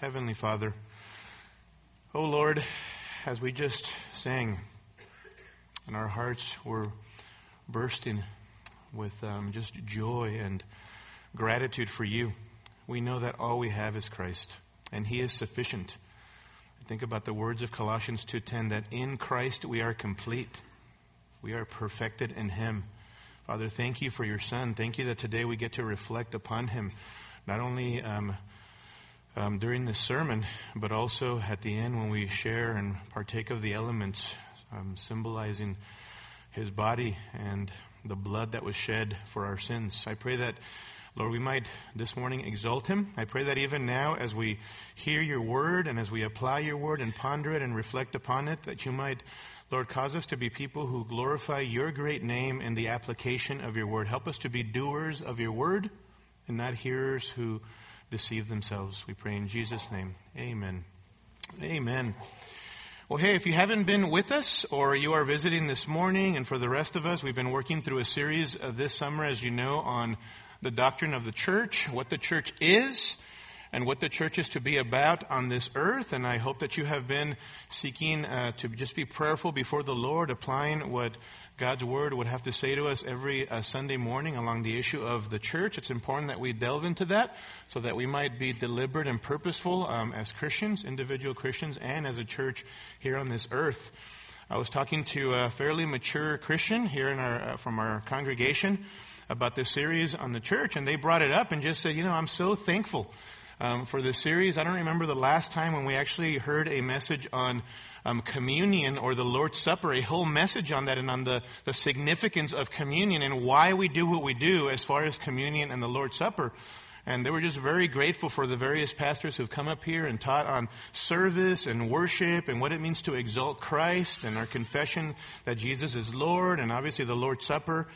Heavenly Father, oh Lord, as we just sang, and our hearts were bursting with just joy and gratitude for you, we know that all we have is Christ, and He is sufficient. Think about the words of Colossians 2:10, that in Christ we are complete. We are perfected in Him. Father, thank you for your Son. Thank you that today we get to reflect upon Him, not only during this sermon, but also at the end when we share and partake of the elements, symbolizing His body and the blood that was shed for our sins. I pray that, Lord, we might this morning exalt Him. I pray that even now as we hear your word and as we apply your word and ponder it and reflect upon it, that you might, Lord, cause us to be people who glorify your great name in the application of your word. Help us to be doers of your word and not hearers who deceive themselves. We pray in Jesus' name. Amen. Amen. Well, hey, if you haven't been with us or you are visiting this morning, and for the rest of us, we've been working through a series this summer, as you know, on the doctrine of the church, what the church is, and what the church is to be about on this earth. And I hope that you have been seeking to just be prayerful before the Lord, applying what God's Word would have to say to us every Sunday morning along the issue of the church. It's important that we delve into that so that we might be deliberate and purposeful as Christians, individual Christians, and as a church here on this earth. I was talking to a fairly mature Christian here in our from our congregation about this series on the church, and they brought it up and just said, you know, I'm so thankful for this series. I don't remember the last time when we actually heard a message on communion or the Lord's Supper, a whole message on that and on the significance of communion and why we do what we do as far as communion and the Lord's Supper. And they were just very grateful for the various pastors who've come up here and taught on service and worship and what it means to exalt Christ and our confession that Jesus is Lord and obviously the Lord's Supper.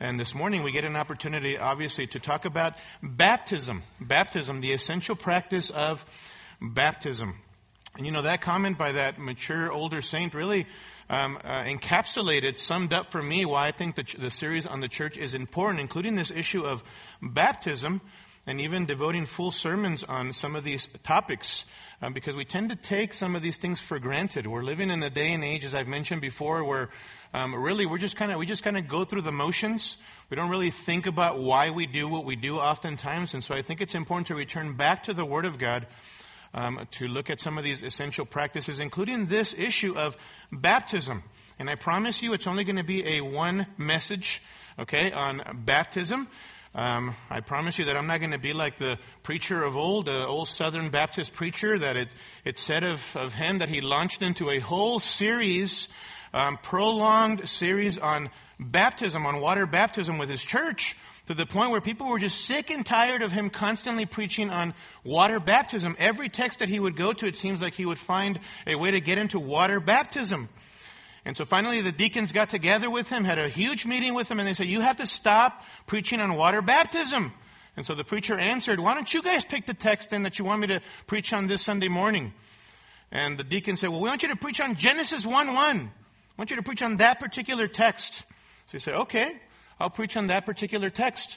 And this morning we get an opportunity, obviously, to talk about baptism. Baptism, the essential practice of baptism. And you know, that comment by that mature older saint really encapsulated, summed up for me why I think the series on the church is important, including this issue of baptism. And even devoting full sermons on some of these topics, because we tend to take some of these things for granted. We're living in a day and age, as I've mentioned before, where really we just kind of go through the motions. We don't really think about why we do what we do oftentimes. And so I think it's important to return back to the Word of God to look at some of these essential practices, including this issue of baptism. And I promise you it's only going to be a one message, okay, on baptism. I promise you that I'm not going to be like the preacher of old, the old Southern Baptist preacher, that it said of him that he launched into a whole series, prolonged series on baptism, on water baptism with his church, to the point where people were just sick and tired of him constantly preaching on water baptism. Every text that he would go to, it seems like he would find a way to get into water baptism. And so finally the deacons got together with him, had a huge meeting with him, and they said, you have to stop preaching on water baptism. And so the preacher answered, why don't you guys pick the text then that you want me to preach on this Sunday morning? And the deacon said, well, we want you to preach on Genesis 1:1. We want you to preach on that particular text. So he said, okay, I'll preach on that particular text.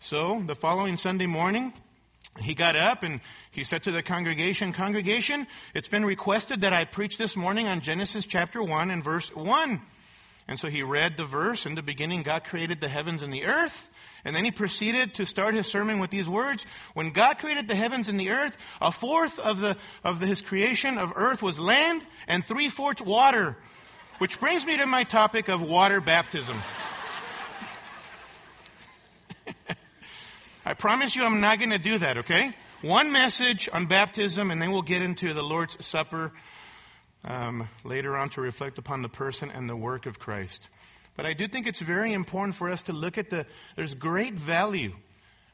So the following Sunday morning, he got up and he said to the congregation, "Congregation, it's been requested that I preach this morning on Genesis chapter 1 and verse 1. And so he read the verse, in the beginning God created the heavens and the earth. And then he proceeded to start his sermon with these words, when God created the heavens and the earth, a fourth of his creation of earth was land and 3/4 water. Which brings me to my topic of water baptism. I promise you I'm not going to do that, okay? One message on baptism, and then we'll get into the Lord's Supper later on to reflect upon the person and the work of Christ. But I do think it's very important for us to look at there's great value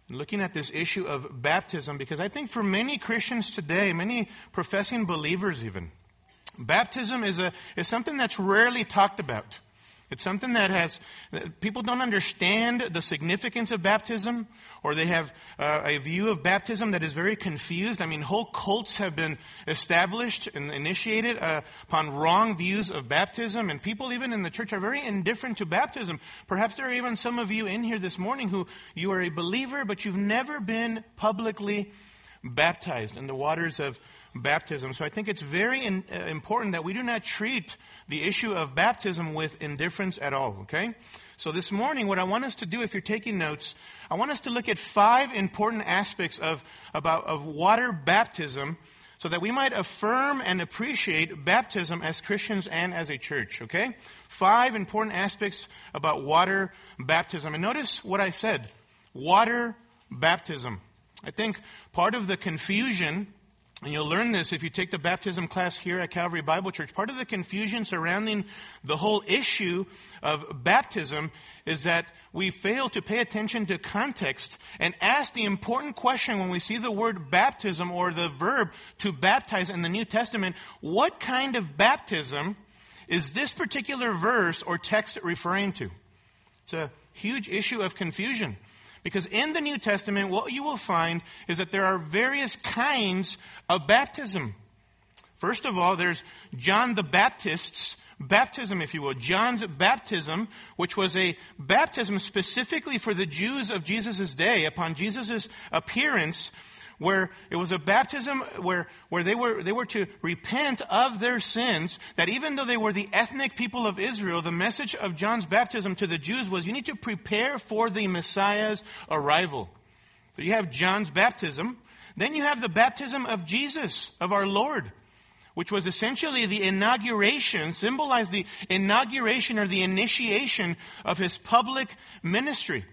in looking at this issue of baptism, because I think for many Christians today, many professing believers even, baptism is something that's rarely talked about. It's something that people don't understand the significance of baptism, or they have a view of baptism that is very confused. I mean, whole cults have been established and initiated upon wrong views of baptism, and people even in the church are very indifferent to baptism. Perhaps there are even some of you in here this morning who you are a believer, but you've never been publicly baptized in the waters of baptism. So I think it's very important that we do not treat the issue of baptism with indifference at all, okay? So this morning, what I want us to do, if you're taking notes, I want us to look at 5 important aspects of water baptism so that we might affirm and appreciate baptism as Christians and as a church, okay? 5 important aspects about water baptism. And notice what I said, water baptism. I think part of the confusion, and you'll learn this if you take the baptism class here at Calvary Bible Church, part of the confusion surrounding the whole issue of baptism is that we fail to pay attention to context and ask the important question when we see the word baptism or the verb to baptize in the New Testament, what kind of baptism is this particular verse or text referring to? It's a huge issue of confusion. Because in the New Testament, what you will find is that there are various kinds of baptism. First of all, there's John the Baptist's baptism, if you will. John's baptism, which was a baptism specifically for the Jews of Jesus' day, upon Jesus' appearance, where it was a baptism where they were to repent of their sins, that even though they were the ethnic people of Israel, the message of John's baptism to the Jews was you need to prepare for the Messiah's arrival. So you have John's baptism. Then you have the baptism of Jesus, of our Lord, which was essentially the inauguration, symbolized the inauguration or the initiation of his public ministry.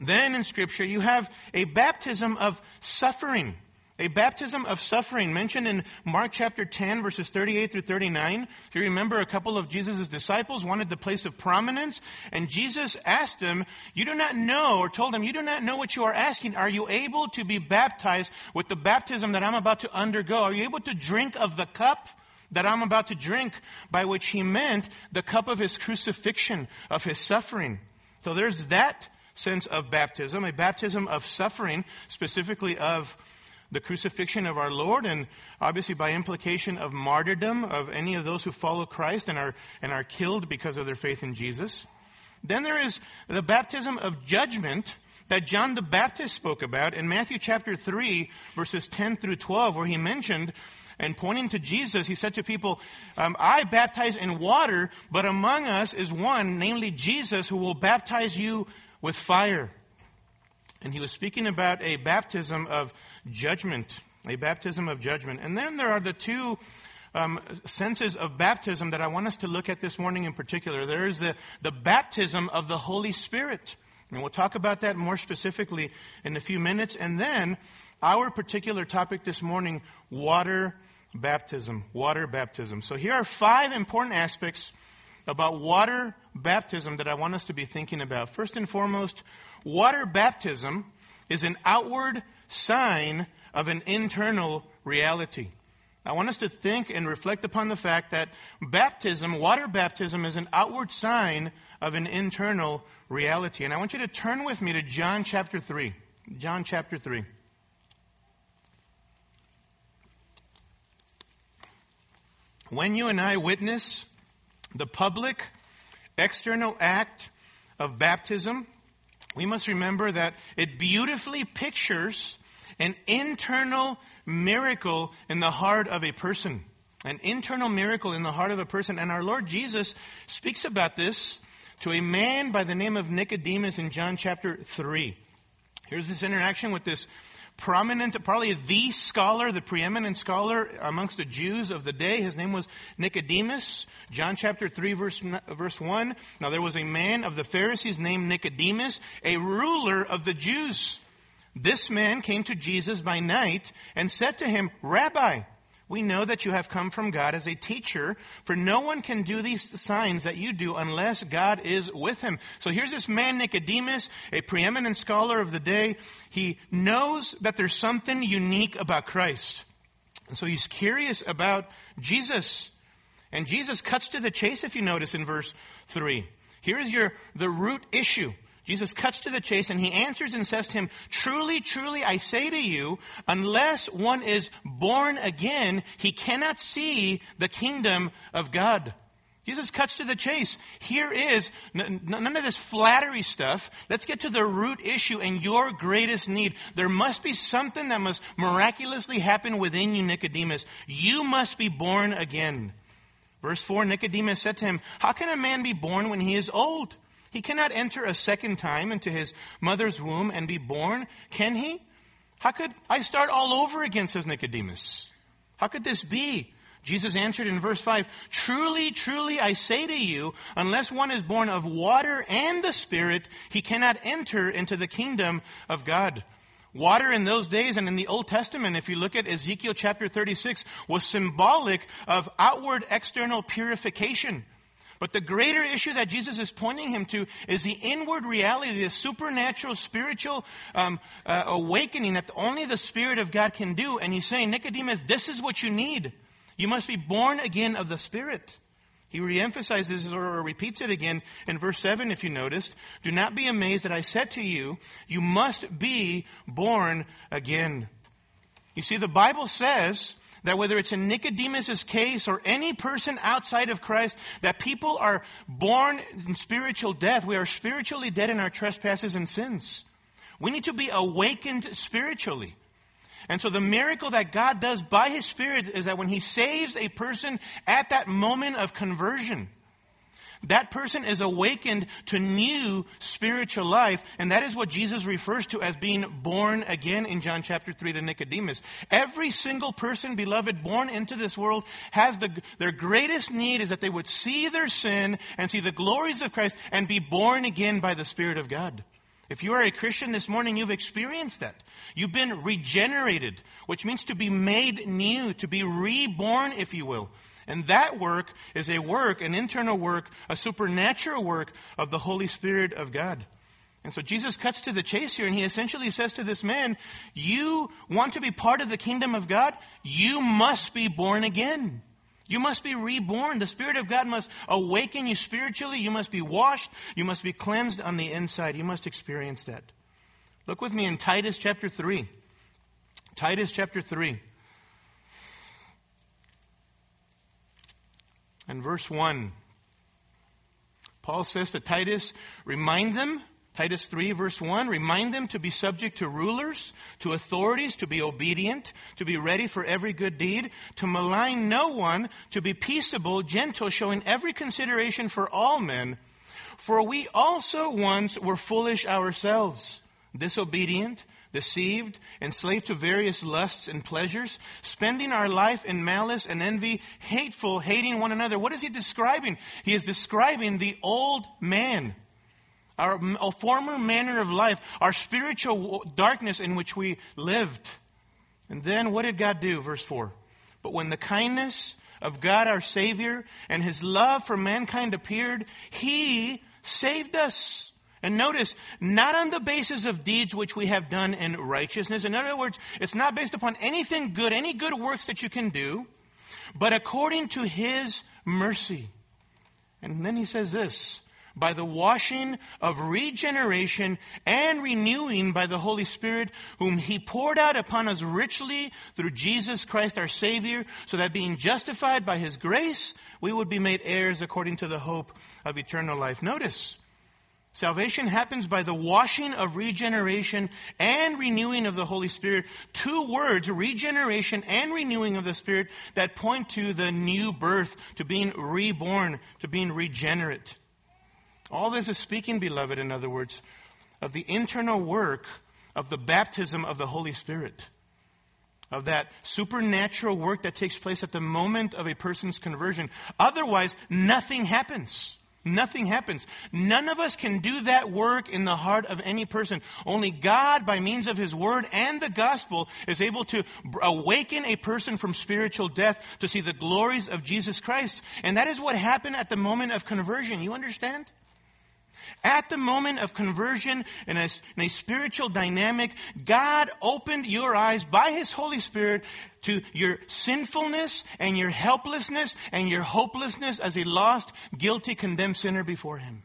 Then in Scripture, you have a baptism of suffering. A baptism of suffering mentioned in Mark chapter 10, verses 38 through 39. If you remember, a couple of Jesus' disciples wanted the place of prominence, and Jesus asked them, you do not know, or told them, you do not know what you are asking. Are you able to be baptized with the baptism that I'm about to undergo? Are you able to drink of the cup that I'm about to drink? By which he meant the cup of his crucifixion, of his suffering. So there's that sense of baptism, a baptism of suffering, specifically of the crucifixion of our Lord, and obviously by implication of martyrdom of any of those who follow Christ and are killed because of their faith in Jesus. Then there is the baptism of judgment that John the Baptist spoke about in Matthew chapter 3, verses 10 through 12, where he mentioned, and pointing to Jesus, he said to people, I baptize in water, but among us is one, namely Jesus, who will baptize you with fire. And he was speaking about a baptism of judgment. A baptism of judgment. And then there are the two senses of baptism that I want us to look at this morning in particular. There is the baptism of the Holy Spirit. And we'll talk about that more specifically in a few minutes. And then our particular topic this morning, water baptism. Water baptism. So here are 5 important aspects about water baptism that I want us to be thinking about. First and foremost, water baptism is an outward sign of an internal reality. I want us to think and reflect upon the fact that baptism, water baptism, is an outward sign of an internal reality. And I want you to turn with me to John chapter 3. John chapter 3. When you and I witness the public, external act of baptism, we must remember that it beautifully pictures an internal miracle in the heart of a person. An internal miracle in the heart of a person. And our Lord Jesus speaks about this to a man by the name of Nicodemus in John chapter 3. Here's this interaction with this prominent, probably the scholar, the preeminent scholar amongst the Jews of the day. His name was Nicodemus. John chapter 3, verse 1. Now there was a man of the Pharisees named Nicodemus, a ruler of the Jews. This man came to Jesus by night and said to him, Rabbi, we know that you have come from God as a teacher, for no one can do these signs that you do unless God is with him. So here's this man, Nicodemus, a preeminent scholar of the day. He knows that there's something unique about Christ. And so he's curious about Jesus. And Jesus cuts to the chase, if you notice, in verse 3. Here is the root issue. Jesus cuts to the chase and he answers and says to him, Truly, truly, I say to you, unless one is born again, he cannot see the kingdom of God. Jesus cuts to the chase. Here is none of this flattery stuff. Let's get to the root issue and your greatest need. There must be something that must miraculously happen within you, Nicodemus. You must be born again. Verse 4, Nicodemus said to him, "How can a man be born when he is old? He cannot enter a second time into his mother's womb and be born, can he?" "How could I start all over again?" says Nicodemus. "How could this be?" Jesus answered in verse 5, "Truly, truly, I say to you, unless one is born of water and the Spirit, he cannot enter into the kingdom of God." Water in those days and in the Old Testament, if you look at Ezekiel chapter 36, was symbolic of outward external purification. But the greater issue that Jesus is pointing him to is the inward reality, the supernatural, spiritual awakening that only the Spirit of God can do. And he's saying, Nicodemus, this is what you need. You must be born again of the Spirit. He reemphasizes or repeats it again in verse 7, if you noticed. "Do not be amazed that I said to you, you must be born again." You see, the Bible says that whether it's in Nicodemus' case or any person outside of Christ, that people are born in spiritual death. We are spiritually dead in our trespasses and sins. We need to be awakened spiritually. And so the miracle that God does by His Spirit is that when He saves a person at that moment of conversion, that person is awakened to new spiritual life. And that is what Jesus refers to as being born again in John chapter 3 to Nicodemus. Every single person, beloved, born into this world has their greatest need is that they would see their sin and see the glories of Christ and be born again by the Spirit of God. If you are a Christian this morning, you've experienced that. You've been regenerated, which means to be made new, to be reborn, if you will. And that work is a work, an internal work, a supernatural work of the Holy Spirit of God. And so Jesus cuts to the chase here, and he essentially says to this man, you want to be part of the kingdom of God? You must be born again. You must be reborn. The Spirit of God must awaken you spiritually. You must be washed. You must be cleansed on the inside. You must experience that. Look with me in Titus chapter 3. Titus chapter 3. And verse 1. Paul says to Titus, remind them, Titus 3 verse 1, remind them to be subject to rulers, to authorities, to be obedient, to be ready for every good deed, to malign no one, to be peaceable, gentle, showing every consideration for all men. For we also once were foolish ourselves, disobedient, deceived, enslaved to various lusts and pleasures, spending our life in malice and envy, hateful, hating one another. What is he describing? He is describing the old man. Our former manner of life, our spiritual darkness in which we lived. And then what did God do? Verse 4. But when the kindness of God our Savior and His love for mankind appeared, He saved us. And notice, not on the basis of deeds which we have done in righteousness. In other words, it's not based upon anything good, any good works that you can do, but according to His mercy. And then He says this. By the washing of regeneration and renewing by the Holy Spirit, whom He poured out upon us richly through Jesus Christ our Savior, so that being justified by His grace, we would be made heirs according to the hope of eternal life. Notice, salvation happens by the washing of regeneration and renewing of the Holy Spirit. Two words, regeneration and renewing of the Spirit, that point to the new birth, to being reborn, to being regenerate. All this is speaking, beloved, in other words, of the internal work of the baptism of the Holy Spirit, of that supernatural work that takes place at the moment of a person's conversion. Otherwise, nothing happens. Nothing happens. None of us can do that work in the heart of any person. Only God, by means of His Word and the Gospel, is able to awaken a person from spiritual death to see the glories of Jesus Christ. And that is what happened at the moment of conversion. You understand? At the moment of conversion, in a spiritual dynamic, God opened your eyes by His Holy Spirit to your sinfulness and your helplessness and your hopelessness as a lost, guilty, condemned sinner before Him.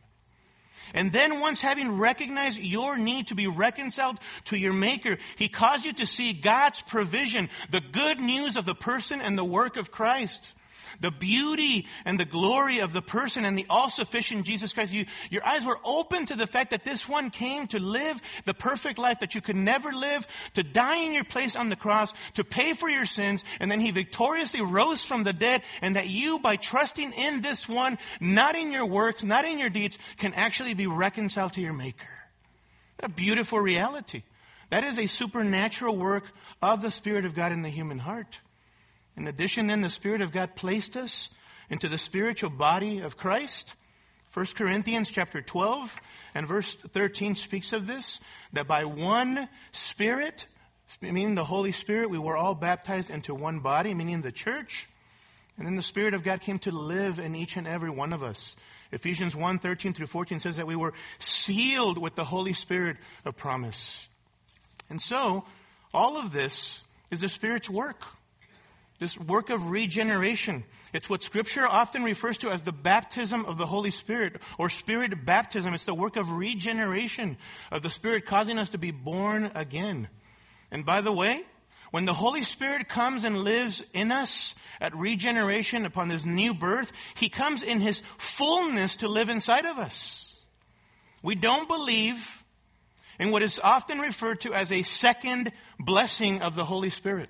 And then once having recognized your need to be reconciled to your Maker, He caused you to see God's provision, the good news of the person and the work of Christ. The beauty and the glory of the person and the all-sufficient Jesus Christ. Your eyes were open to the fact that this one came to live the perfect life that you could never live, to die in your place on the cross, to pay for your sins, and then he victoriously rose from the dead, and that you, by trusting in this one, not in your works, not in your deeds, can actually be reconciled to your Maker. What a beautiful reality. That is a supernatural work of the Spirit of God in the human heart. In addition, then, the Spirit of God placed us into the spiritual body of Christ. 1 Corinthians chapter 12 and verse 13 speaks of this, that by one Spirit, meaning the Holy Spirit, we were all baptized into one body, meaning the church. And then the Spirit of God came to live in each and every one of us. Ephesians 1, 13 through 14 says that we were sealed with the Holy Spirit of promise. And so, all of this is the Spirit's work. This work of regeneration. It's what Scripture often refers to as the baptism of the Holy Spirit or Spirit baptism. It's the work of regeneration of the Spirit causing us to be born again. And by the way, when the Holy Spirit comes and lives in us at regeneration upon this new birth, He comes in His fullness to live inside of us. We don't believe in what is often referred to as a second blessing of the Holy Spirit.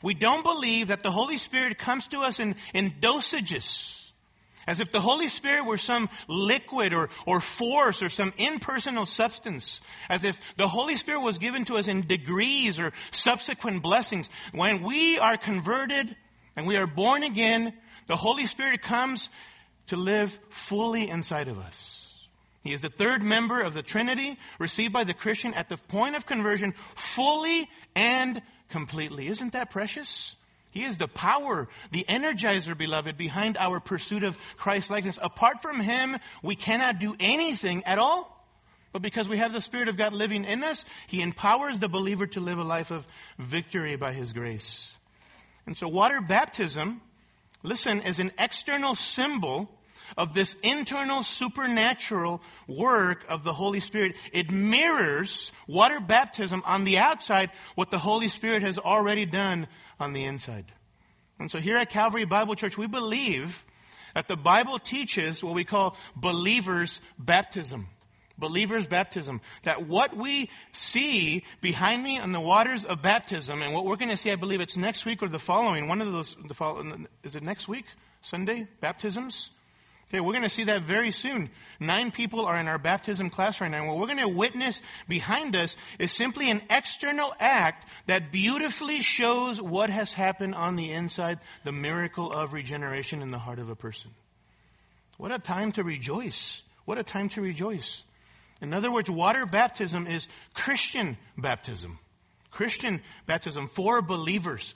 We don't believe that the Holy Spirit comes to us in dosages, as if the Holy Spirit were some liquid or force or some impersonal substance, as if the Holy Spirit was given to us in degrees or subsequent blessings. When we are converted and we are born again, the Holy Spirit comes to live fully inside of us. He is the third member of the Trinity, received by the Christian at the point of conversion, fully and completely. Isn't that precious? He is the power, the energizer, beloved, behind our pursuit of Christ likeness. Apart from Him, we cannot do anything at all. But because we have the Spirit of God living in us, He empowers the believer to live a life of victory by His grace. And so water baptism, listen, is an external symbol of this internal supernatural work of the Holy Spirit. It mirrors water baptism on the outside, what the Holy Spirit has already done on the inside. And so here at Calvary Bible Church, we believe that the Bible teaches what we call believers' baptism. Believers' baptism. That what we see behind me on the waters of baptism, and what we're going to see, I believe it's next week or the following, one of those, is it next week? Sunday? Baptisms? Okay, we're going to see that very soon. 9 people are in our baptism class right now. And what we're going to witness behind us is simply an external act that beautifully shows what has happened on the inside, the miracle of regeneration in the heart of a person. What a time to rejoice. What a time to rejoice. In other words, water baptism is Christian baptism. Christian baptism for believers.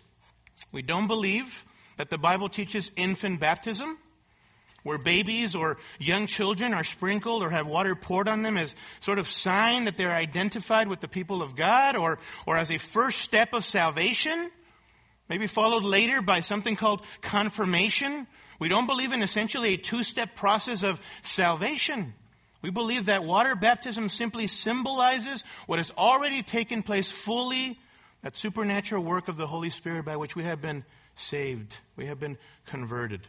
We don't believe that the Bible teaches infant baptism, where babies or young children are sprinkled or have water poured on them as sort of sign that they're identified with the people of God, or as a first step of salvation, maybe followed later by something called confirmation. We don't believe in essentially a two-step process of salvation. We believe that water baptism simply symbolizes what has already taken place fully, that supernatural work of the Holy Spirit by which we have been saved, we have been converted.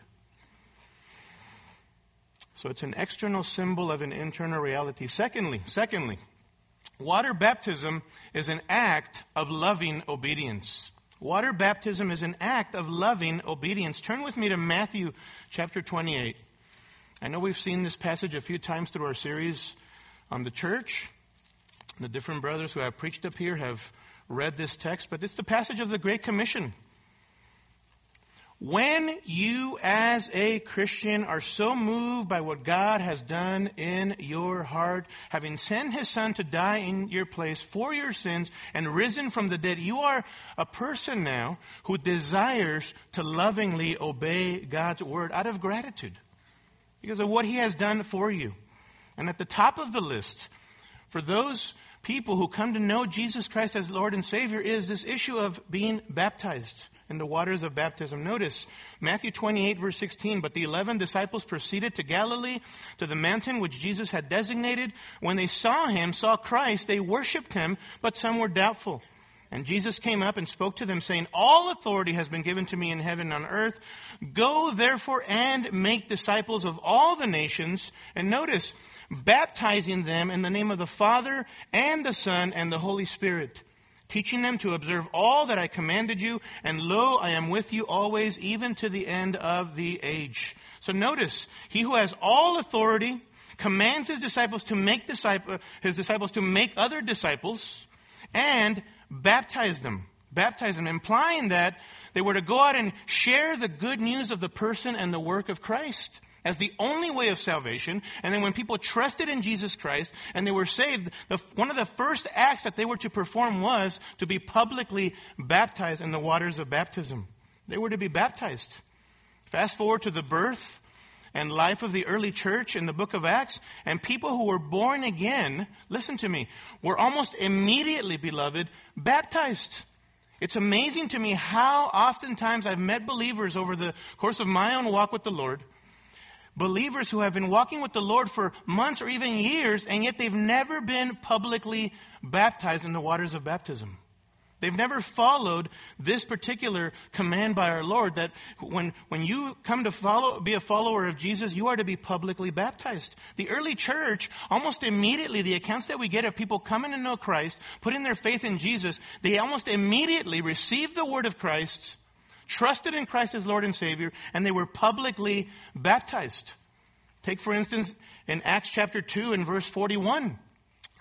So it's an external symbol of an internal reality. Secondly, water baptism is an act of loving obedience. Water baptism is an act of loving obedience. Turn with me to Matthew chapter 28. I know we've seen this passage a few times through our series on the church. The different brothers who have preached up here have read this text, but it's the passage of the Great Commission. When you as a Christian are so moved by what God has done in your heart, having sent His Son to die in your place for your sins and risen from the dead, you are a person now who desires to lovingly obey God's word out of gratitude because of what He has done for you. And at the top of the list, for those people who come to know Jesus Christ as Lord and Savior, is this issue of being baptized in the waters of baptism. Notice Matthew 28 verse 16, but the 11 disciples proceeded to Galilee, to the mountain which Jesus had designated. When they saw Christ, they worshipped Him, but some were doubtful. And Jesus came up and spoke to them, saying, "All authority has been given to me in heaven and on earth. Go, therefore, and make disciples of all the nations." And notice, baptizing them in the name of the Father and the Son and the Holy Spirit, teaching them to observe all that I commanded you. And lo, I am with you always, even to the end of the age. So notice, he who has all authority commands his disciples to make other disciples and baptize them, implying that they were to go out and share the good news of the person and the work of Christ as the only way of salvation. And then when people trusted in Jesus Christ and they were saved, one of the first acts that they were to perform was to be publicly baptized in the waters of baptism. They were to be baptized. Fast forward to the birth and life of the early church in the book of Acts, and people who were born again, listen to me, were almost immediately, beloved, baptized. It's amazing to me how oftentimes I've met believers over the course of my own walk with the Lord, believers who have been walking with the Lord for months or even years, and yet they've never been publicly baptized in the waters of baptism. They've never followed this particular command by our Lord that when you come to be a follower of Jesus, you are to be publicly baptized. The early church, almost immediately, the accounts that we get of people coming to know Christ, putting their faith in Jesus, they almost immediately received the word of Christ, trusted in Christ as Lord and Savior, and they were publicly baptized. Take, for instance, in Acts chapter 2 and verse 41,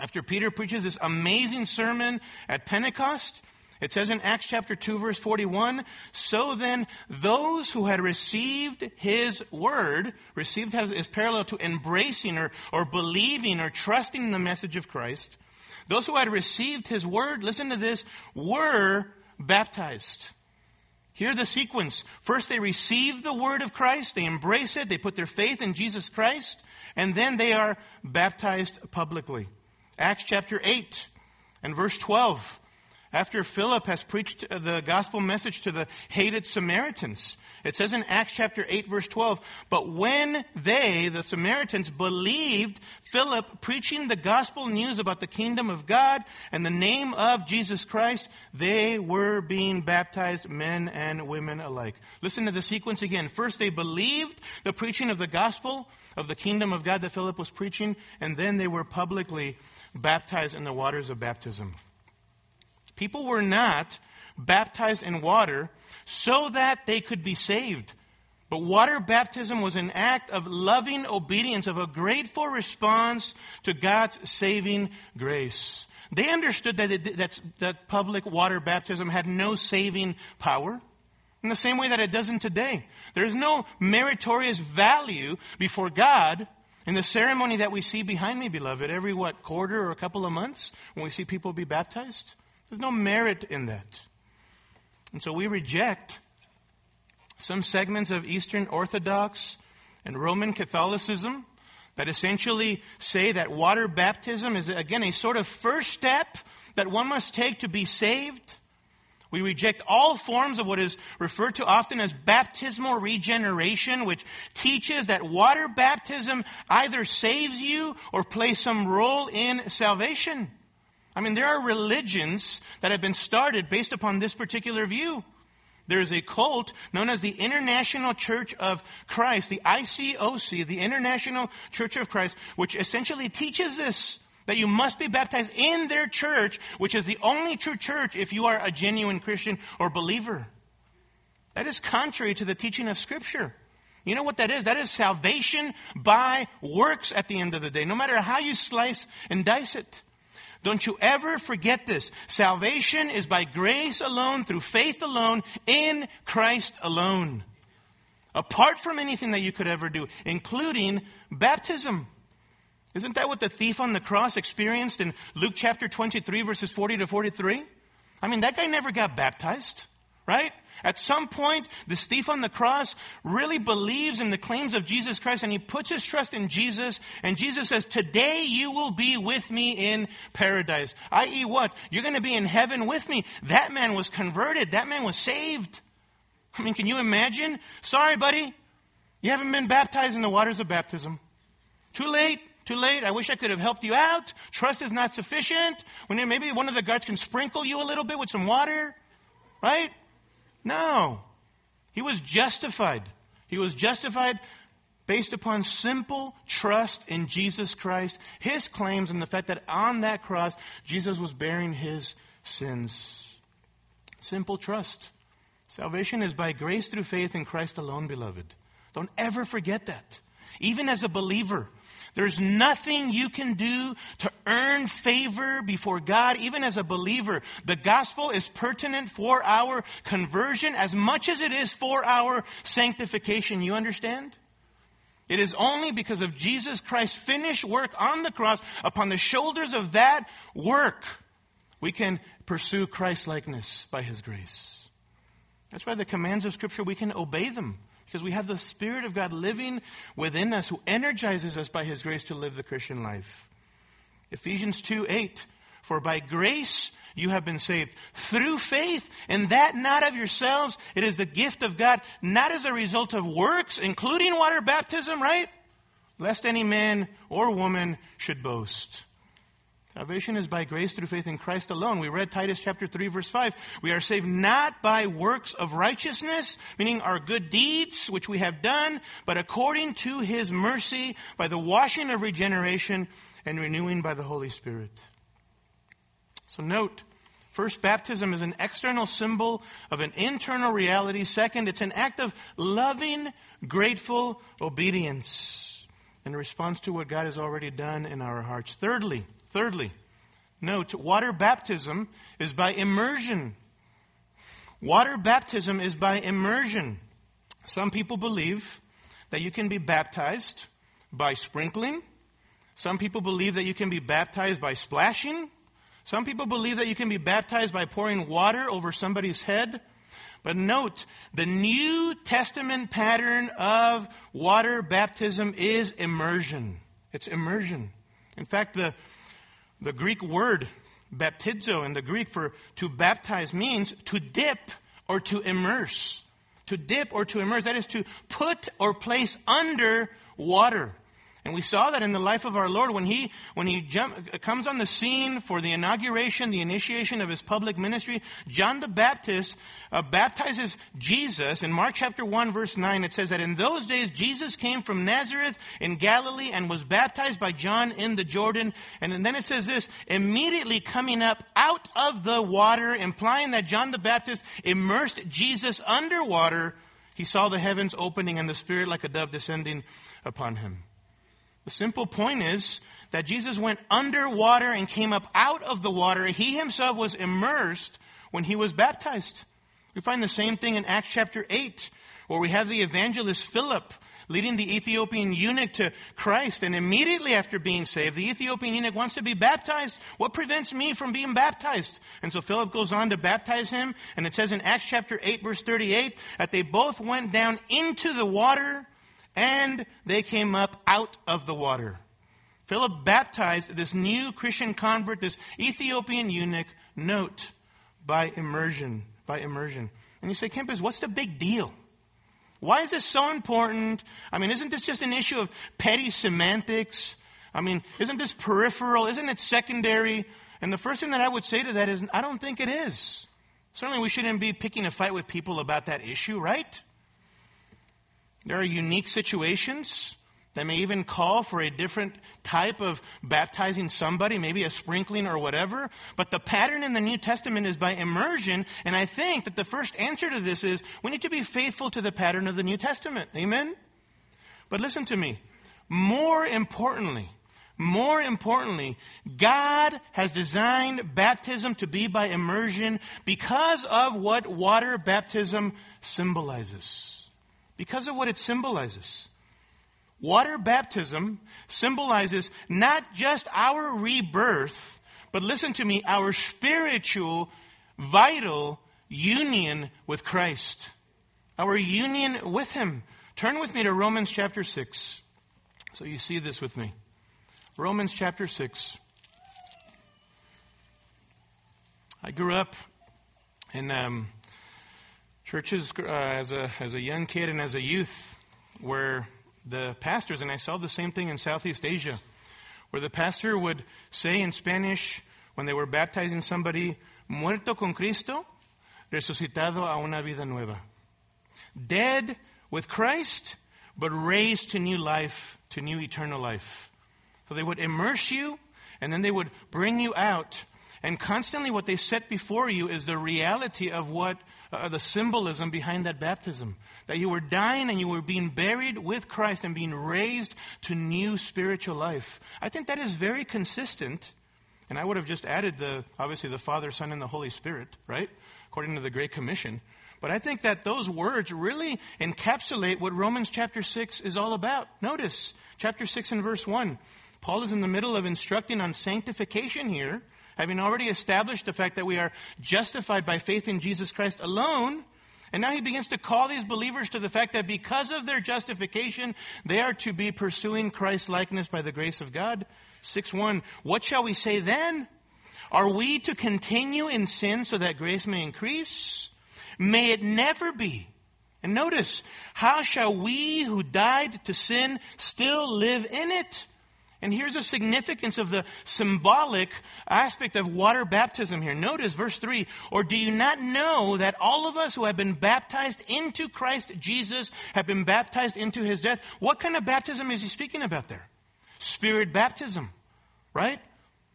after Peter preaches this amazing sermon at Pentecost, it says in Acts chapter 2, verse 41, "So then, those who had received his word," is parallel to embracing or believing or trusting the message of Christ. "Those who had received his word," listen to this, "were baptized." Hear the sequence. First, they receive the word of Christ. They embrace it. They put their faith in Jesus Christ. And then they are baptized publicly. Acts chapter 8 and verse 12. After Philip has preached the gospel message to the hated Samaritans, it says in Acts chapter 8, verse 12, "But when they, the Samaritans, believed Philip preaching the gospel news about the kingdom of God and the name of Jesus Christ, they were being baptized, men and women alike." Listen to the sequence again. First, they believed the preaching of the gospel of the kingdom of God that Philip was preaching, and then they were publicly baptized in the waters of baptism. People were not baptized in water so that they could be saved. But water baptism was an act of loving obedience, of a grateful response to God's saving grace. They understood that public water baptism had no saving power, in the same way that it doesn't today. There is no meritorious value before God in the ceremony that we see behind me, beloved, every quarter or a couple of months when we see people be baptized. There's no merit in that. And so we reject some segments of Eastern Orthodox and Roman Catholicism that essentially say that water baptism is, again, a sort of first step that one must take to be saved. We reject all forms of what is referred to often as baptismal regeneration, which teaches that water baptism either saves you or plays some role in salvation. I mean, there are religions that have been started based upon this particular view. There is a cult known as the International Church of Christ, the ICOC, the International Church of Christ, which essentially teaches this, that you must be baptized in their church, which is the only true church if you are a genuine Christian or believer. That is contrary to the teaching of Scripture. You know what that is? That is salvation by works at the end of the day, no matter how you slice and dice it. Don't you ever forget this. Salvation is by grace alone, through faith alone, in Christ alone. Apart from anything that you could ever do, including baptism. Isn't that what the thief on the cross experienced in Luke chapter 23, verses 40 to 43? I mean, that guy never got baptized, right? At some point, this thief on the cross really believes in the claims of Jesus Christ, and he puts his trust in Jesus, and Jesus says, "Today you will be with me in paradise." I.e. what? You're going to be in heaven with me. That man was converted. That man was saved. I mean, can you imagine? Sorry, buddy. You haven't been baptized in the waters of baptism. Too late. too late. I wish I could have helped you out. Trust is not sufficient. Maybe one of the guards can sprinkle you a little bit with some water, right? No. He was justified. He was justified based upon simple trust in Jesus Christ, his claims, and the fact that on that cross, Jesus was bearing his sins. Simple trust. Salvation is by grace through faith in Christ alone, beloved. Don't ever forget that. Even as a believer, there's nothing you can do to earn favor before God. Even as a believer, the gospel is pertinent for our conversion as much as it is for our sanctification. You understand? It is only because of Jesus Christ's finished work on the cross, upon the shoulders of that work, we can pursue Christ-likeness by his grace. That's why the commands of Scripture, we can obey them. Because we have the Spirit of God living within us, who energizes us by his grace to live the Christian life. Ephesians 2:8, for by grace you have been saved through faith, and that not of yourselves. It is the gift of God, not as a result of works, including water baptism, right? Lest any man or woman should boast. Salvation is by grace through faith in Christ alone. We read Titus chapter 3, verse 5. We are saved not by works of righteousness, meaning our good deeds, which we have done, but according to his mercy, by the washing of regeneration and renewing by the Holy Spirit. So note, first, baptism is an external symbol of an internal reality. Second, it's an act of loving, grateful obedience in response to what God has already done in our hearts. Thirdly, note, water baptism is by immersion. Water baptism is by immersion. Some people believe that you can be baptized by sprinkling. Some people believe that you can be baptized by splashing. Some people believe that you can be baptized by pouring water over somebody's head. But note, the New Testament pattern of water baptism is immersion. It's immersion. In fact, the Greek word baptizo in the Greek for to baptize means to dip or to immerse. To dip or to immerse, that is to put or place under water. And we saw that in the life of our Lord when he comes on the scene for the inauguration, the initiation of his public ministry. John the Baptist baptizes Jesus. In Mark chapter 1 verse 9, it says that in those days Jesus came from Nazareth in Galilee and was baptized by John in the Jordan. And then it says this, immediately coming up out of the water, implying that John the Baptist immersed Jesus underwater. He saw the heavens opening and the Spirit like a dove descending upon him. The simple point is that Jesus went underwater and came up out of the water. He himself was immersed when he was baptized. We find the same thing in Acts chapter 8, where we have the evangelist Philip leading the Ethiopian eunuch to Christ. And immediately after being saved, the Ethiopian eunuch wants to be baptized. What prevents me from being baptized? And so Philip goes on to baptize him. And it says in Acts chapter 8, verse 38, that they both went down into the water, and they came up out of the water. Philip baptized this new Christian convert, this Ethiopian eunuch, note, by immersion. And you say, Kempis, what's the big deal? Why is this so important? Isn't this just an issue of petty semantics? Isn't this peripheral? Isn't it secondary? And the first thing that I would say to that is, I don't think it is. Certainly we shouldn't be picking a fight with people about that issue, right? There are unique situations that may even call for a different type of baptizing somebody, maybe a sprinkling or whatever. But the pattern in the New Testament is by immersion. And I think that the first answer to this is we need to be faithful to the pattern of the New Testament. Amen? But listen to me. More importantly, God has designed baptism to be by immersion because of what water baptism symbolizes. Because of what it symbolizes. Water baptism symbolizes not just our rebirth, but listen to me, our spiritual, vital union with Christ. Our union with him. Turn with me to Romans chapter 6. So you see this with me. Romans chapter 6. I grew up in churches as a young kid and as a youth where the pastors, and I saw the same thing in Southeast Asia, where the pastor would say in Spanish when they were baptizing somebody, muerto con Cristo, resucitado a una vida nueva. Dead with Christ, but raised to new life, to new eternal life. So they would immerse you, and then they would bring you out. And constantly what they set before you is the reality of what, the symbolism behind that baptism. That you were dying and you were being buried with Christ and being raised to new spiritual life. I think that is very consistent. And I would have just added obviously the Father, Son, and the Holy Spirit, right? According to the Great Commission. But I think that those words really encapsulate what Romans chapter 6 is all about. Notice, chapter 6 and verse 1. Paul is in the middle of instructing on sanctification here, having already established the fact that we are justified by faith in Jesus Christ alone. And now he begins to call these believers to the fact that because of their justification, they are to be pursuing Christ's likeness by the grace of God. 6:1, what shall we say then? Are we to continue in sin so that grace may increase? May it never be. And notice, how shall we who died to sin still live in it? And here's the significance of the symbolic aspect of water baptism here. Notice verse 3, or do you not know that all of us who have been baptized into Christ Jesus have been baptized into his death? What kind of baptism is he speaking about there? Spirit baptism, right?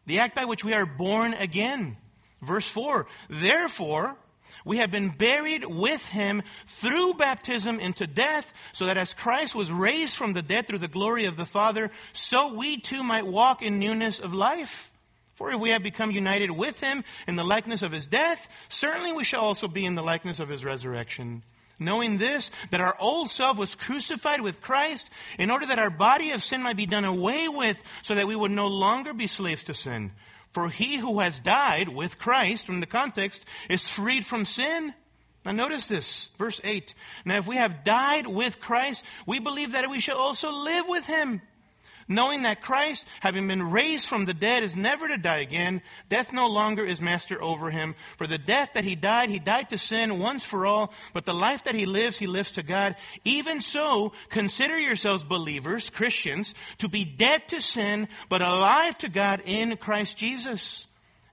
The act by which we are born again. Verse 4, therefore, we have been buried with him through baptism into death, so that as Christ was raised from the dead through the glory of the Father, so we too might walk in newness of life. For if we have become united with him in the likeness of his death, certainly we shall also be in the likeness of his resurrection. Knowing this, that our old self was crucified with Christ, in order that our body of sin might be done away with, so that we would no longer be slaves to sin. For he who has died with Christ, from the context, is freed from sin. Now notice this, verse 8. Now if we have died with Christ, we believe that we shall also live with him. Knowing that Christ, having been raised from the dead, is never to die again. Death no longer is master over him. For the death that he died to sin once for all. But the life that he lives to God. Even so, consider yourselves believers, Christians, to be dead to sin, but alive to God in Christ Jesus.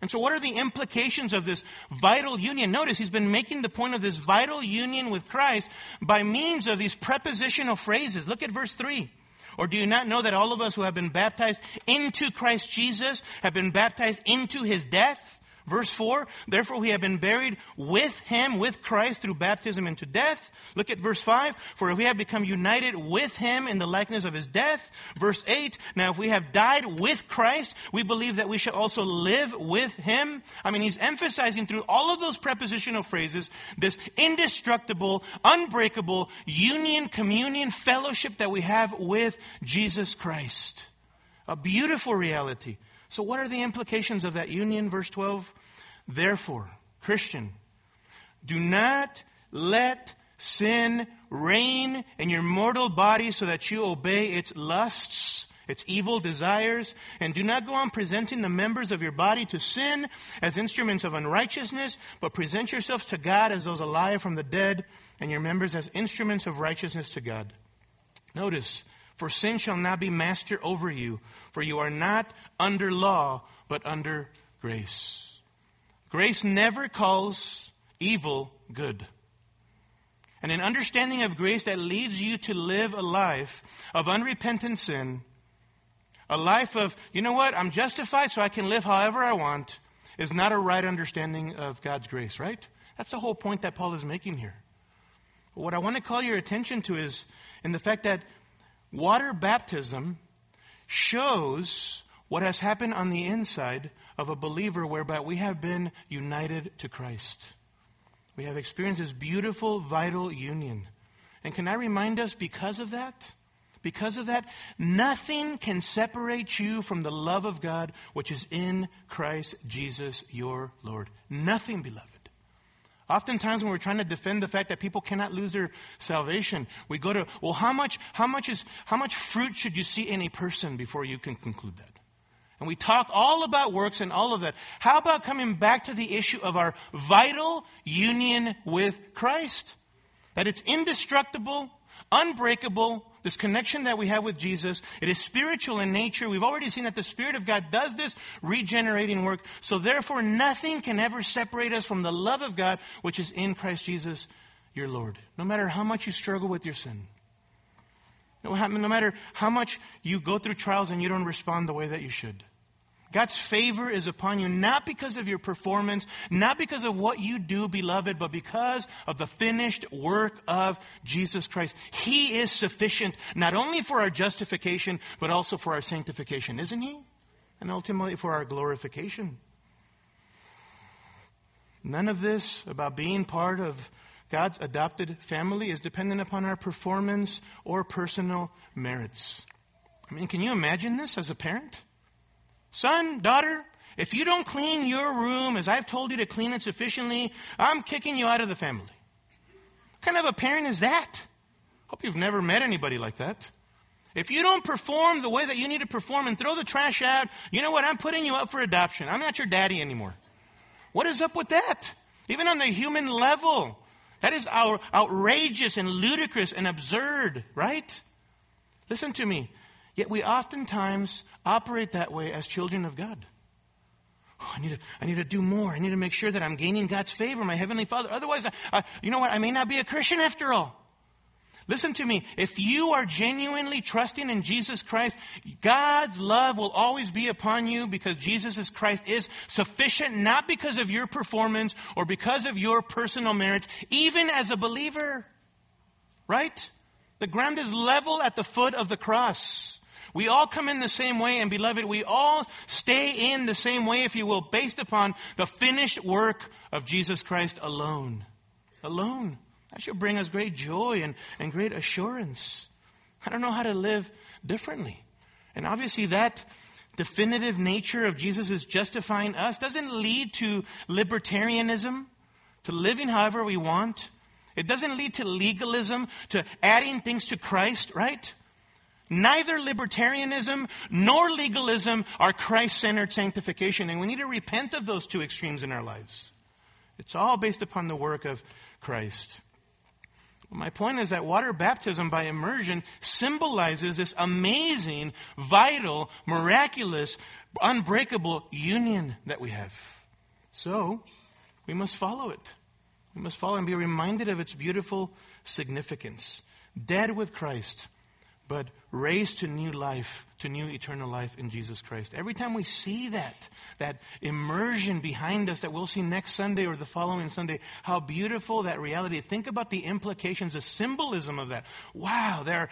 And so what are the implications of this vital union? Notice he's been making the point of this vital union with Christ by means of these prepositional phrases. Look at verse 3. Or do you not know that all of us who have been baptized into Christ Jesus have been baptized into his death? Verse 4, therefore we have been buried with him, with Christ, through baptism into death. Look at verse 5, for if we have become united with him in the likeness of his death. Verse 8, now if we have died with Christ, we believe that we shall also live with him. I mean, he's emphasizing through all of those prepositional phrases this indestructible, unbreakable union, communion, fellowship that we have with Jesus Christ. A beautiful reality. So what are the implications of that union? Verse 12, therefore, Christian, do not let sin reign in your mortal body so that you obey its lusts, its evil desires, and do not go on presenting the members of your body to sin as instruments of unrighteousness, but present yourselves to God as those alive from the dead, and your members as instruments of righteousness to God. Notice, for sin shall not be master over you, for you are not under law, but under grace. Grace never calls evil good. And an understanding of grace that leads you to live a life of unrepentant sin, a life of, you know what, I'm justified so I can live however I want, is not a right understanding of God's grace, right? That's the whole point that Paul is making here. But what I want to call your attention to is in the fact that water baptism shows what has happened on the inside of a believer whereby we have been united to Christ. We have experienced this beautiful, vital union. And can I remind us, because of that, nothing can separate you from the love of God, which is in Christ Jesus, your Lord. Nothing, beloved. Oftentimes when we're trying to defend the fact that people cannot lose their salvation, we go to, well, how much fruit should you see in a person before you can conclude that? And we talk all about works and all of that. How about coming back to the issue of our vital union with Christ? That it's indestructible, unbreakable, this connection that we have with Jesus. It is spiritual in nature. We've already seen that the Spirit of God does this regenerating work. So therefore, nothing can ever separate us from the love of God, which is in Christ Jesus, your Lord. No matter how much you struggle with your sin. No matter how much you go through trials and you don't respond the way that you should. God's favor is upon you, not because of your performance, not because of what you do, beloved, but because of the finished work of Jesus Christ. He is sufficient, not only for our justification, but also for our sanctification, isn't He? And ultimately for our glorification. None of this about being part of God's adopted family is dependent upon our performance or personal merits. I mean, can you imagine this as a parent? Son, daughter, if you don't clean your room as I've told you to clean it sufficiently, I'm kicking you out of the family. What kind of a parent is that? Hope you've never met anybody like that. If you don't perform the way that you need to perform and throw the trash out, you know what? I'm putting you up for adoption. I'm not your daddy anymore. What is up with that? Even on the human level, that is outrageous and ludicrous and absurd, right? Listen to me. Yet we oftentimes operate that way as children of God. Oh, I need to do more. I need to make sure that I'm gaining God's favor, my Heavenly Father. Otherwise, you know what? I may not be a Christian after all. Listen to me. If you are genuinely trusting in Jesus Christ, God's love will always be upon you because Jesus Christ is sufficient, not because of your performance or because of your personal merits, even as a believer. Right? The ground is level at the foot of the cross. We all come in the same way, and beloved, we all stay in the same way, if you will, based upon the finished work of Jesus Christ alone. Alone. That should bring us great joy and great assurance. I don't know how to live differently. And obviously that definitive nature of Jesus' justifying us doesn't lead to libertarianism, to living however we want. It doesn't lead to legalism, to adding things to Christ, right? Neither libertarianism nor legalism are Christ-centered sanctification. And we need to repent of those two extremes in our lives. It's all based upon the work of Christ. Well, my point is that water baptism by immersion symbolizes this amazing, vital, miraculous, unbreakable union that we have. So, we must follow it. We must follow and be reminded of its beautiful significance. Dead with Christ, but raised to new life, to new eternal life in Jesus Christ. Every time we see that immersion behind us that we'll see next Sunday or the following Sunday, how beautiful that reality. Think about the implications, the symbolism of that. Wow, they're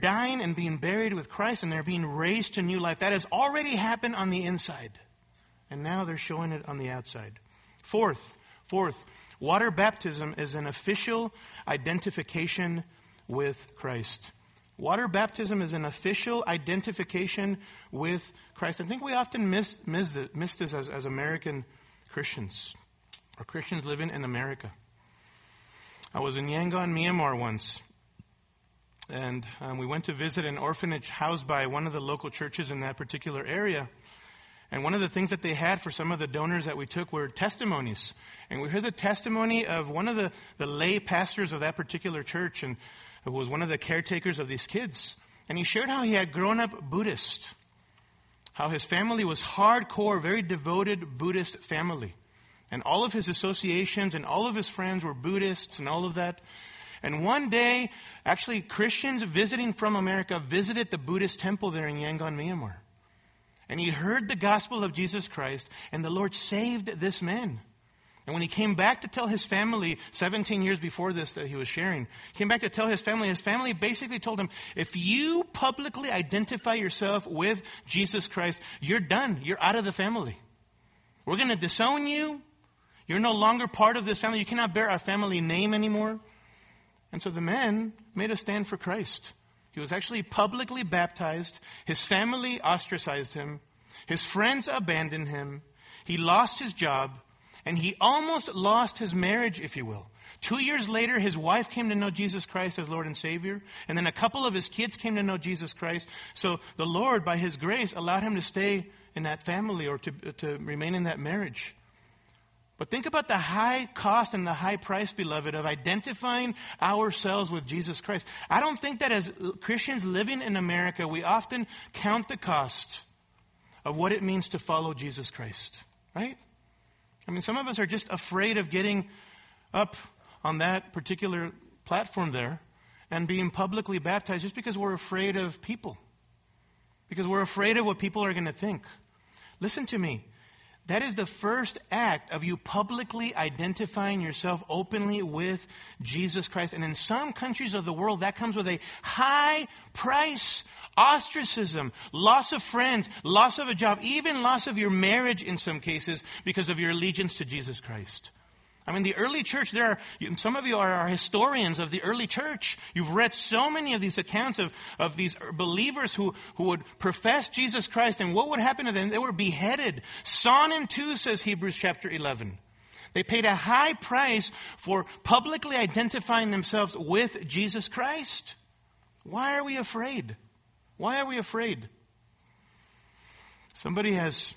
dying and being buried with Christ, and they're being raised to new life. That has already happened on the inside. And now they're showing it on the outside. Fourth, water baptism is an official identification with Christ. Water baptism is an official identification with Christ. I think we often miss this as American Christians or Christians living in America. I was in Yangon, Myanmar once, and we went to visit an orphanage housed by one of the local churches in that particular area. And one of the things that they had for some of the donors that we took were testimonies. And we heard the testimony of one of the lay pastors of that particular church, and who was one of the caretakers of these kids. And he shared how he had grown up Buddhist, how his family was hardcore, very devoted Buddhist family. And all of his associations and all of his friends were Buddhists and all of that. And one day, actually Christians visiting from America visited the Buddhist temple there in Yangon, Myanmar. And he heard the gospel of Jesus Christ, and the Lord saved this man. And when he came back to tell his family, 17 years before this that he was sharing, came back to tell his family basically told him, if you publicly identify yourself with Jesus Christ, you're done. You're out of the family. We're going to disown you. You're no longer part of this family. You cannot bear our family name anymore. And so the man made a stand for Christ. He was actually publicly baptized. His family ostracized him. His friends abandoned him. He lost his job. And he almost lost his marriage, if you will. 2 years later, his wife came to know Jesus Christ as Lord and Savior. And then a couple of his kids came to know Jesus Christ. So the Lord, by His grace, allowed him to stay in that family or to remain in that marriage. But think about the high cost and the high price, beloved, of identifying ourselves with Jesus Christ. I don't think that as Christians living in America, we often count the cost of what it means to follow Jesus Christ, right? I mean, some of us are just afraid of getting up on that particular platform there and being publicly baptized just because we're afraid of people, because we're afraid of what people are going to think. Listen to me. That is the first act of you publicly identifying yourself openly with Jesus Christ. And in some countries of the world, that comes with a high price, ostracism, loss of friends, loss of a job, even loss of your marriage in some cases because of your allegiance to Jesus Christ. I mean, the early church, some of you are historians of the early church. You've read so many of these accounts of these believers who would profess Jesus Christ. And what would happen to them? They were beheaded. Sawn in two, says Hebrews chapter 11. They paid a high price for publicly identifying themselves with Jesus Christ. Why are we afraid? Why are we afraid? Somebody has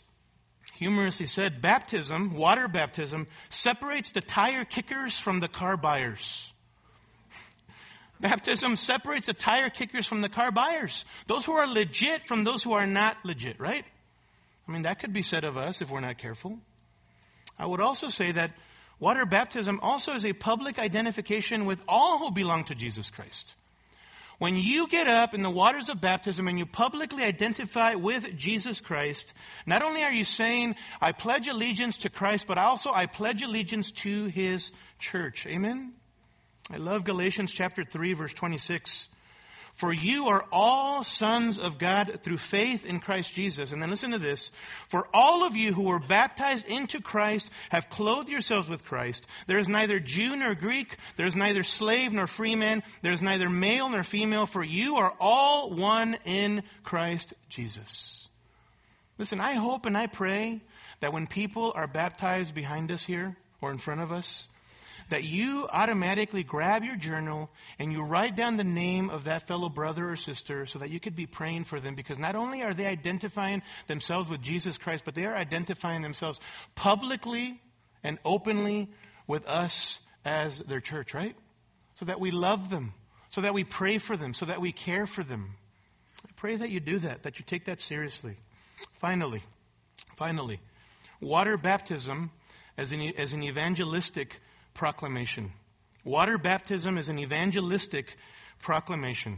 humorously said, baptism, water baptism, separates the tire kickers from the car buyers. Baptism separates the tire kickers from the car buyers. Those who are legit from those who are not legit, right? I mean, that could be said of us if we're not careful. I would also say that water baptism also is a public identification with all who belong to Jesus Christ. When you get up in the waters of baptism and you publicly identify with Jesus Christ, not only are you saying, I pledge allegiance to Christ, but also I pledge allegiance to His church. Amen? I love Galatians chapter 3, verse 26. For you are all sons of God through faith in Christ Jesus. And then listen to this. For all of you who were baptized into Christ have clothed yourselves with Christ. There is neither Jew nor Greek. There is neither slave nor free man. There is neither male nor female. For you are all one in Christ Jesus. Listen, I hope and I pray that when people are baptized behind us here or in front of us, that you automatically grab your journal and you write down the name of that fellow brother or sister so that you could be praying for them, because not only are they identifying themselves with Jesus Christ, but they are identifying themselves publicly and openly with us as their church, right? So that we love them, so that we pray for them, so that we care for them. I pray that you do that you take that seriously. Finally, water baptism as an evangelistic proclamation. Water baptism is an evangelistic proclamation.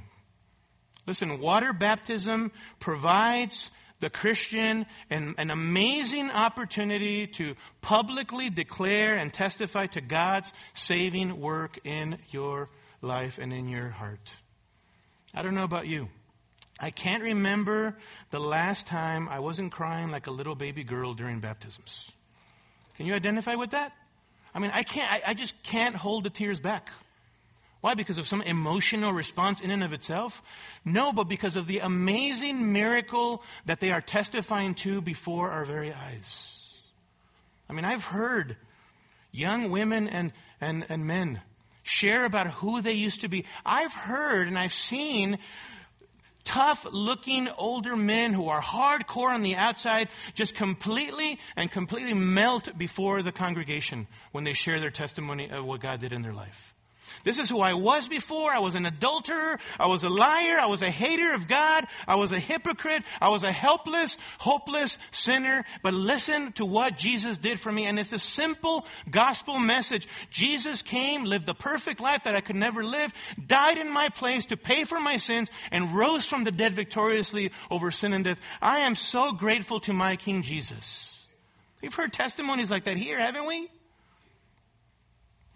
Listen, water baptism provides the Christian an amazing opportunity to publicly declare and testify to God's saving work in your life and in your heart. I don't know about you. I can't remember the last time I wasn't crying like a little baby girl during baptisms. Can you identify with that? I mean, I just can't hold the tears back. Why? Because of some emotional response in and of itself? No, but because of the amazing miracle that they are testifying to before our very eyes. I mean, I've heard young women and men share about who they used to be. I've heard and I've seen tough-looking older men who are hardcore on the outside just completely melt before the congregation when they share their testimony of what God did in their life. This is who I was before. I was an adulterer. I was a liar. I was a hater of God. I was a hypocrite. I was a helpless, hopeless sinner. But listen to what Jesus did for me. And it's a simple gospel message. Jesus came, lived the perfect life that I could never live, died in my place to pay for my sins, and rose from the dead victoriously over sin and death. I am so grateful to my King Jesus. We've heard testimonies like that here, haven't we?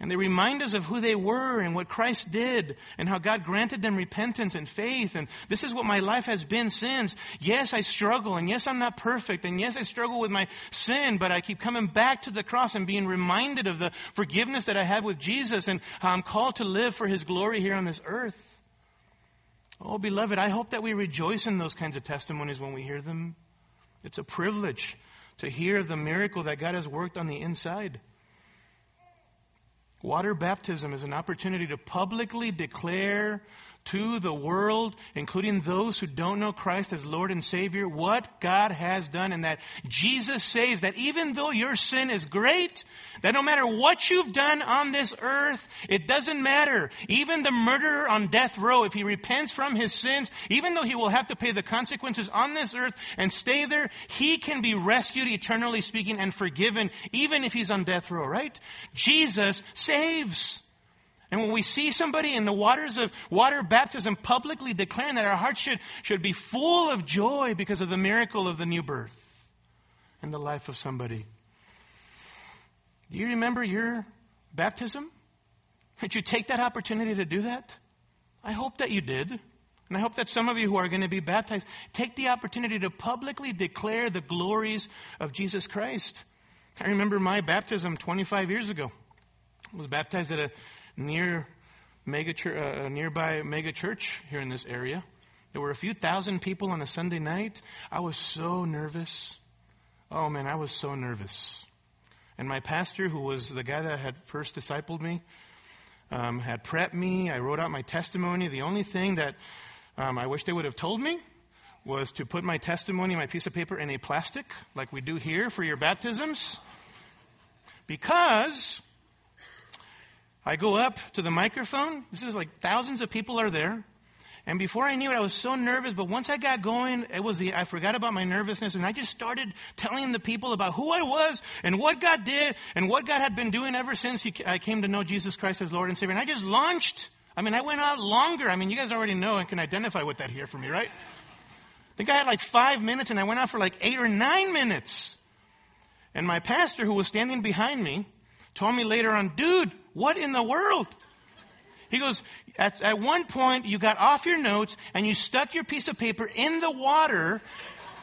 And they remind us of who they were and what Christ did and how God granted them repentance and faith. And this is what my life has been since. Yes, I struggle. And yes, I'm not perfect. And yes, I struggle with my sin. But I keep coming back to the cross and being reminded of the forgiveness that I have with Jesus and how I'm called to live for His glory here on this earth. Oh, beloved, I hope that we rejoice in those kinds of testimonies when we hear them. It's a privilege to hear the miracle that God has worked on the inside. Water baptism is an opportunity to publicly declare to the world, including those who don't know Christ as Lord and Savior, what God has done, and that Jesus saves, that even though your sin is great, that no matter what you've done on this earth, it doesn't matter. Even the murderer on death row, if he repents from his sins, even though he will have to pay the consequences on this earth and stay there, he can be rescued, eternally speaking, and forgiven, even if he's on death row, right? Jesus saves. And when we see somebody in the waters of water baptism publicly declaring that, our hearts should be full of joy because of the miracle of the new birth in the life of somebody. Do you remember your baptism? Did you take that opportunity to do that? I hope that you did. And I hope that some of you who are going to be baptized take the opportunity to publicly declare the glories of Jesus Christ. I remember my baptism 25 years ago. I was baptized at a nearby mega church here in this area. There were a few thousand people on a Sunday night. I was so nervous. Oh man, I was so nervous. And my pastor, who was the guy that had first discipled me, had prepped me. I wrote out my testimony. The only thing that I wish they would have told me was to put my testimony, my piece of paper, in a plastic, like we do here for your baptisms. Because I go up to the microphone. This is like thousands of people are there. And before I knew it, I was so nervous. But once I got going, I forgot about my nervousness. And I just started telling the people about who I was and what God did and what God had been doing ever since I came to know Jesus Christ as Lord and Savior. And I just launched. I mean, I went out longer. I mean, you guys already know and can identify with that here for me, right? I think I had like 5 minutes, and I went out for like 8 or 9 minutes. And my pastor, who was standing behind me, told me later on, dude, what in the world? He goes, at one point, you got off your notes and you stuck your piece of paper in the water.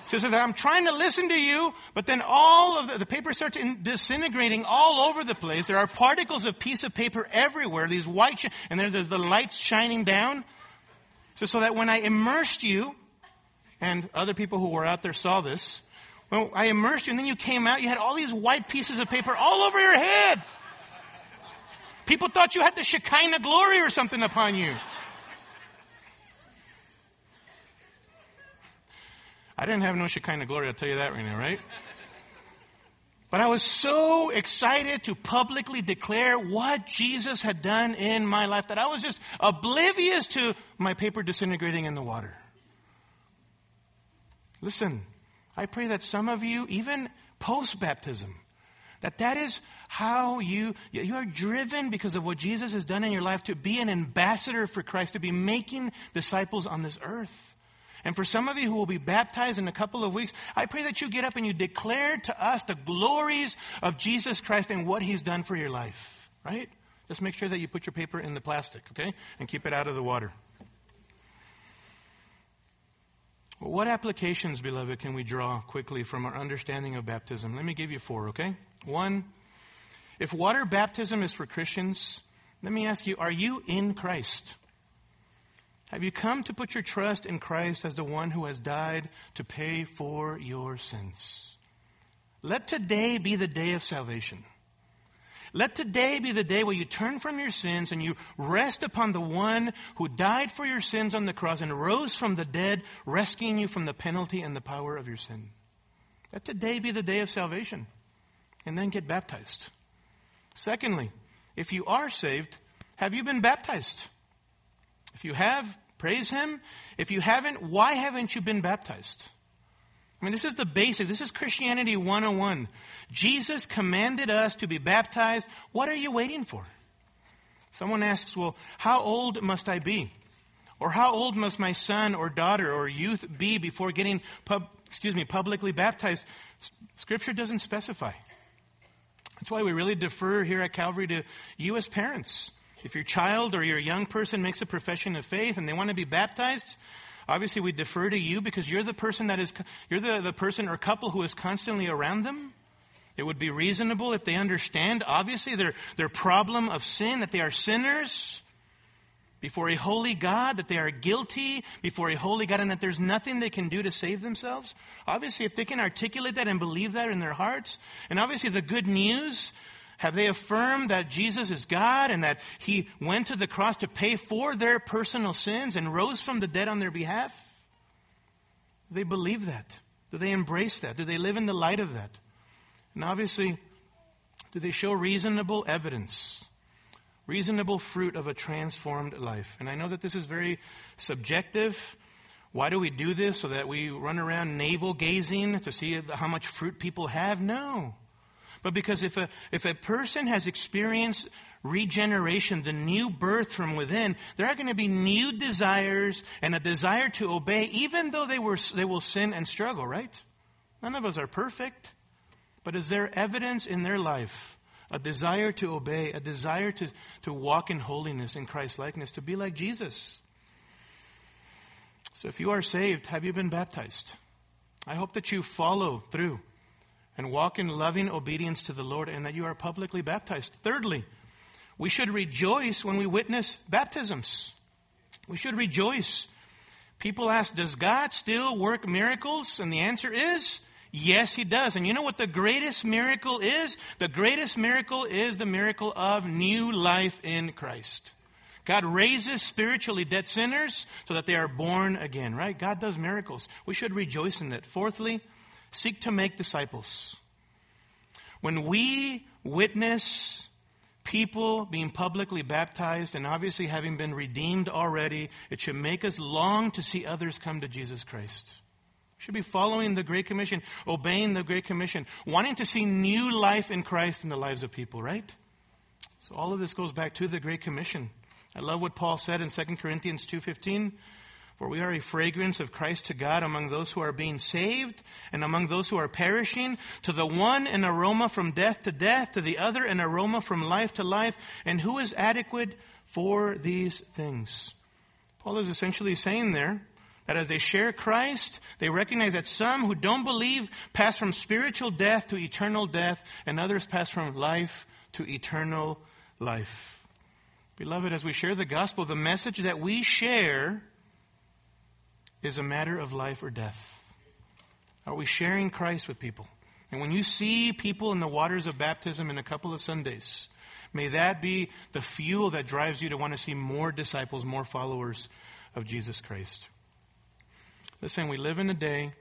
So he says, I'm trying to listen to you, but then all of the paper starts disintegrating all over the place. There are particles of piece of paper everywhere, these white, and there's the lights shining down. So that when I immersed you, and other people who were out there saw this, well, I immersed you, and then you came out, you had all these white pieces of paper all over your head. People thought you had the Shekinah glory or something upon you. I didn't have no Shekinah glory, I'll tell you that right now, right? But I was so excited to publicly declare what Jesus had done in my life that I was just oblivious to my paper disintegrating in the water. Listen, I pray that some of you, even post-baptism, that is how you are driven because of what Jesus has done in your life to be an ambassador for Christ, to be making disciples on this earth. And for some of you who will be baptized in a couple of weeks, I pray that you get up and you declare to us the glories of Jesus Christ and what he's done for your life, right? Just make sure that you put your paper in the plastic, okay? And keep it out of the water. Well, what applications, beloved, can we draw quickly from our understanding of baptism? Let me give you 4, okay? 1, if water baptism is for Christians, let me ask you, are you in Christ? Have you come to put your trust in Christ as the one who has died to pay for your sins? Let today be the day of salvation. Let today be the day where you turn from your sins and you rest upon the one who died for your sins on the cross and rose from the dead, rescuing you from the penalty and the power of your sin. Let today be the day of salvation, and then get baptized. Secondly, if you are saved, have you been baptized? If you have, praise him. If you haven't, why haven't you been baptized? I mean, this is the basics. This is Christianity 101. Jesus commanded us to be baptized. What are you waiting for? Someone asks, well, how old must I be? Or how old must my son or daughter or youth be before getting publicly baptized? Scripture doesn't specify. That's why we really defer here at Calvary to you as parents. If your child or your young person makes a profession of faith and they want to be baptized, obviously we defer to you because you're the person you're the person or couple who is constantly around them. It would be reasonable if they understand, obviously, their problem of sin, that they are sinners before a holy God, that they are guilty before a holy God, and that there's nothing they can do to save themselves. Obviously, if they can articulate that and believe that in their hearts, and obviously the good news Have they affirmed that Jesus is God and that he went to the cross to pay for their personal sins and rose from the dead on their behalf? Do they believe that? Do they embrace that? Do they live in the light of that? And obviously, do they show reasonable evidence, reasonable fruit of a transformed life? And I know that this is very subjective. Why do we do this? So that we run around navel-gazing to see how much fruit people have? No. But because if a person has experienced regeneration, the new birth from within, there are going to be new desires and a desire to obey, even though they will sin and struggle, right? None of us are perfect. But is there evidence in their life, a desire to obey, a desire to walk in holiness, in Christ-likeness, to be like Jesus? So if you are saved, have you been baptized? I hope that you follow through and walk in loving obedience to the Lord, and that you are publicly baptized. Thirdly, we should rejoice when we witness baptisms. We should rejoice. People ask, does God still work miracles? And the answer is, yes, he does. And you know what the greatest miracle is? The greatest miracle is the miracle of new life in Christ. God raises spiritually dead sinners so that they are born again, right? God does miracles. We should rejoice in it. Fourthly, seek to make disciples. When we witness people being publicly baptized and obviously having been redeemed already, it should make us long to see others come to Jesus Christ. We should be following the Great Commission, obeying the Great Commission, wanting to see new life in Christ in the lives of people, right? So all of this goes back to the Great Commission. I love what Paul said in 2 Corinthians 2:15. For we are a fragrance of Christ to God among those who are being saved and among those who are perishing. To the one, an aroma from death to death. To the other, an aroma from life to life. And who is adequate for these things? Paul is essentially saying there that as they share Christ, they recognize that some who don't believe pass from spiritual death to eternal death, and others pass from life to eternal life. Beloved, as we share the gospel, the message that we share is a matter of life or death. Are we sharing Christ with people? And when you see people in the waters of baptism in a couple of Sundays, may that be the fuel that drives you to want to see more disciples, more followers of Jesus Christ. Listen, we live in a day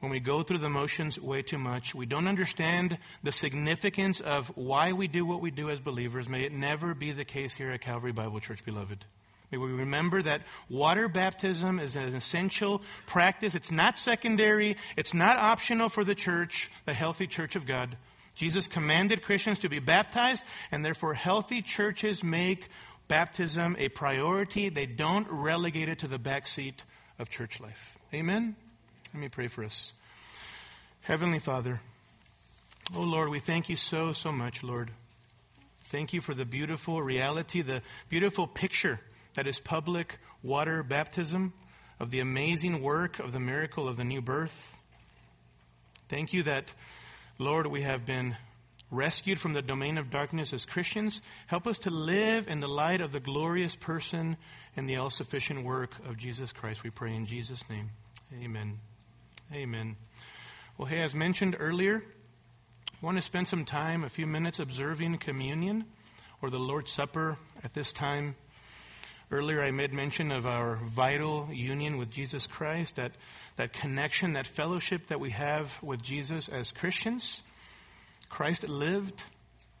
when we go through the motions way too much. We don't understand the significance of why we do what we do as believers. May it never be the case here at Calvary Bible Church, beloved. May we remember that water baptism is an essential practice. It's not secondary. It's not optional for the church, the healthy church of God. Jesus commanded Christians to be baptized, and therefore healthy churches make baptism a priority. They don't relegate it to the backseat of church life. Amen? Let me pray for us. Heavenly Father, oh Lord, we thank you so, so much, Lord. Thank you for the beautiful reality, the beautiful picture that is public water baptism, of the amazing work of the miracle of the new birth. Thank you that, Lord, we have been rescued from the domain of darkness as Christians. Help us to live in the light of the glorious person and the all-sufficient work of Jesus Christ, we pray in Jesus' name. Amen. Amen. Well, hey, as mentioned earlier, I want to spend some time, a few minutes, observing communion or the Lord's Supper at this time. Earlier, I made mention of our vital union with Jesus Christ, that connection, that fellowship that we have with Jesus as Christians. Christ lived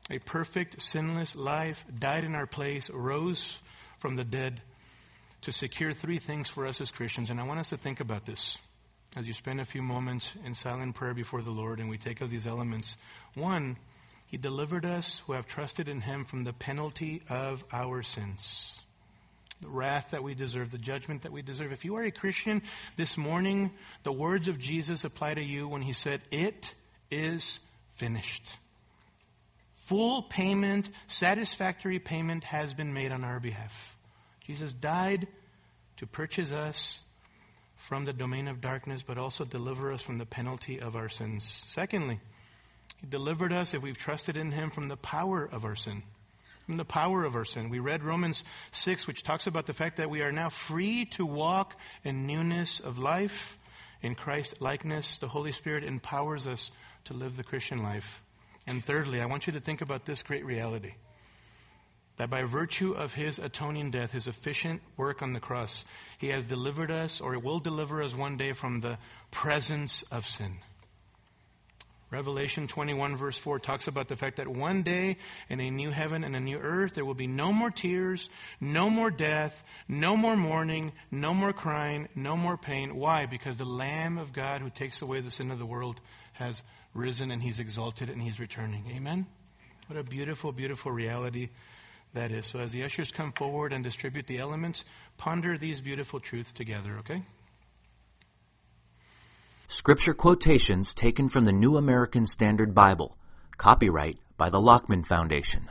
a perfect, sinless life, died in our place, rose from the dead to secure three things for us as Christians. And I want us to think about this as you spend a few moments in silent prayer before the Lord and we take of these elements. One, he delivered us who have trusted in him from the penalty of our sins. The wrath that we deserve, the judgment that we deserve. If you are a Christian this morning, the words of Jesus apply to you when he said, it is finished. Full payment, satisfactory payment has been made on our behalf. Jesus died to purchase us from the domain of darkness, but also deliver us from the penalty of our sins. Secondly, he delivered us, if we've trusted in him, from the power of our sin. From the power of our sin. We read Romans 6, which talks about the fact that we are now free to walk in newness of life, in Christ likeness. The Holy Spirit empowers us to live the Christian life. And thirdly, I want you to think about this great reality, that by virtue of his atoning death, his efficient work on the cross, he has delivered us, or will deliver us one day, from the presence of sin. Revelation 21 verse 4 talks about the fact that one day in a new heaven and a new earth, there will be no more tears, no more death, no more mourning, no more crying, no more pain. Why? Because the Lamb of God who takes away the sin of the world has risen, and he's exalted, and he's returning. Amen? What a beautiful, beautiful reality that is. So as the ushers come forward and distribute the elements, ponder these beautiful truths together, okay? Scripture quotations taken from the New American Standard Bible. Copyright by the Lockman Foundation.